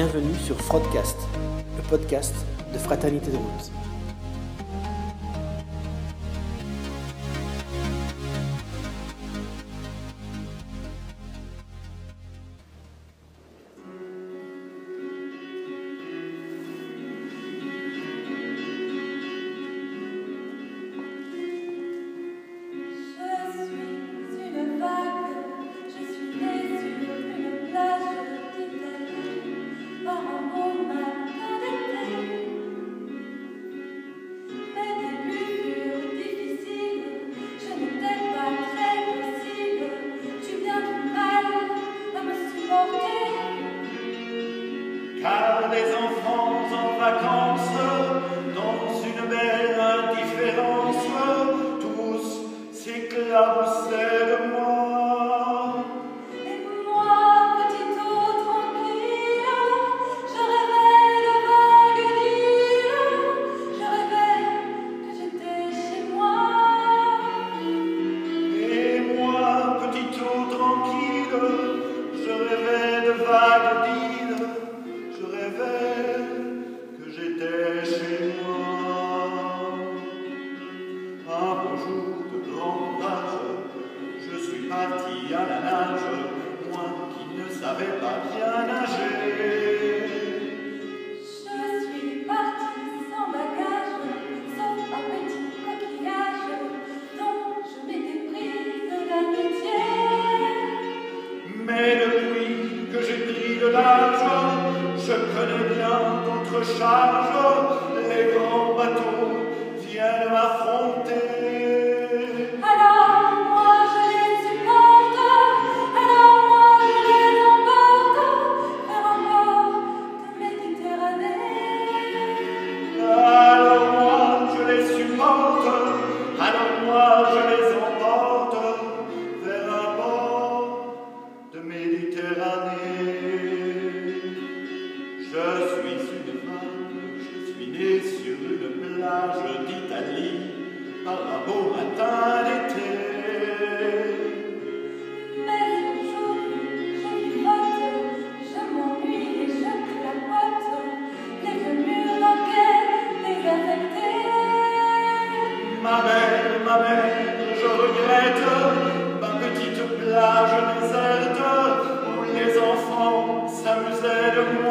bienvenue sur Frodcast, le podcast de Fraternité de Route. Car des enfants en vacances, dans une belle indifférence, tous s'éclaboussaient de moi. Et moi, petit eau tranquille, je rêvais de vagues d'îles, je rêvais que j'étais chez moi. Et moi, petit eau tranquille, je rêvais de vagues d'îles. Je connais bien contre charge, les grands bateaux viennent m'affronter. Alors moi je les supporte, alors moi je les emporte vers un port de Méditerranée. Alors moi je les supporte, alors moi je les emporte vers un port de Méditerranée. Je suis une femme, je suis née sur une plage d'Italie par un beau matin d'été. Mais aujourd'hui, je vivote, je m'ennuie et je clapote, les vieux murs d'enquête désaffectés. Ma mère, je regrette ma petite plage déserte où les enfants s'amusaient de moi.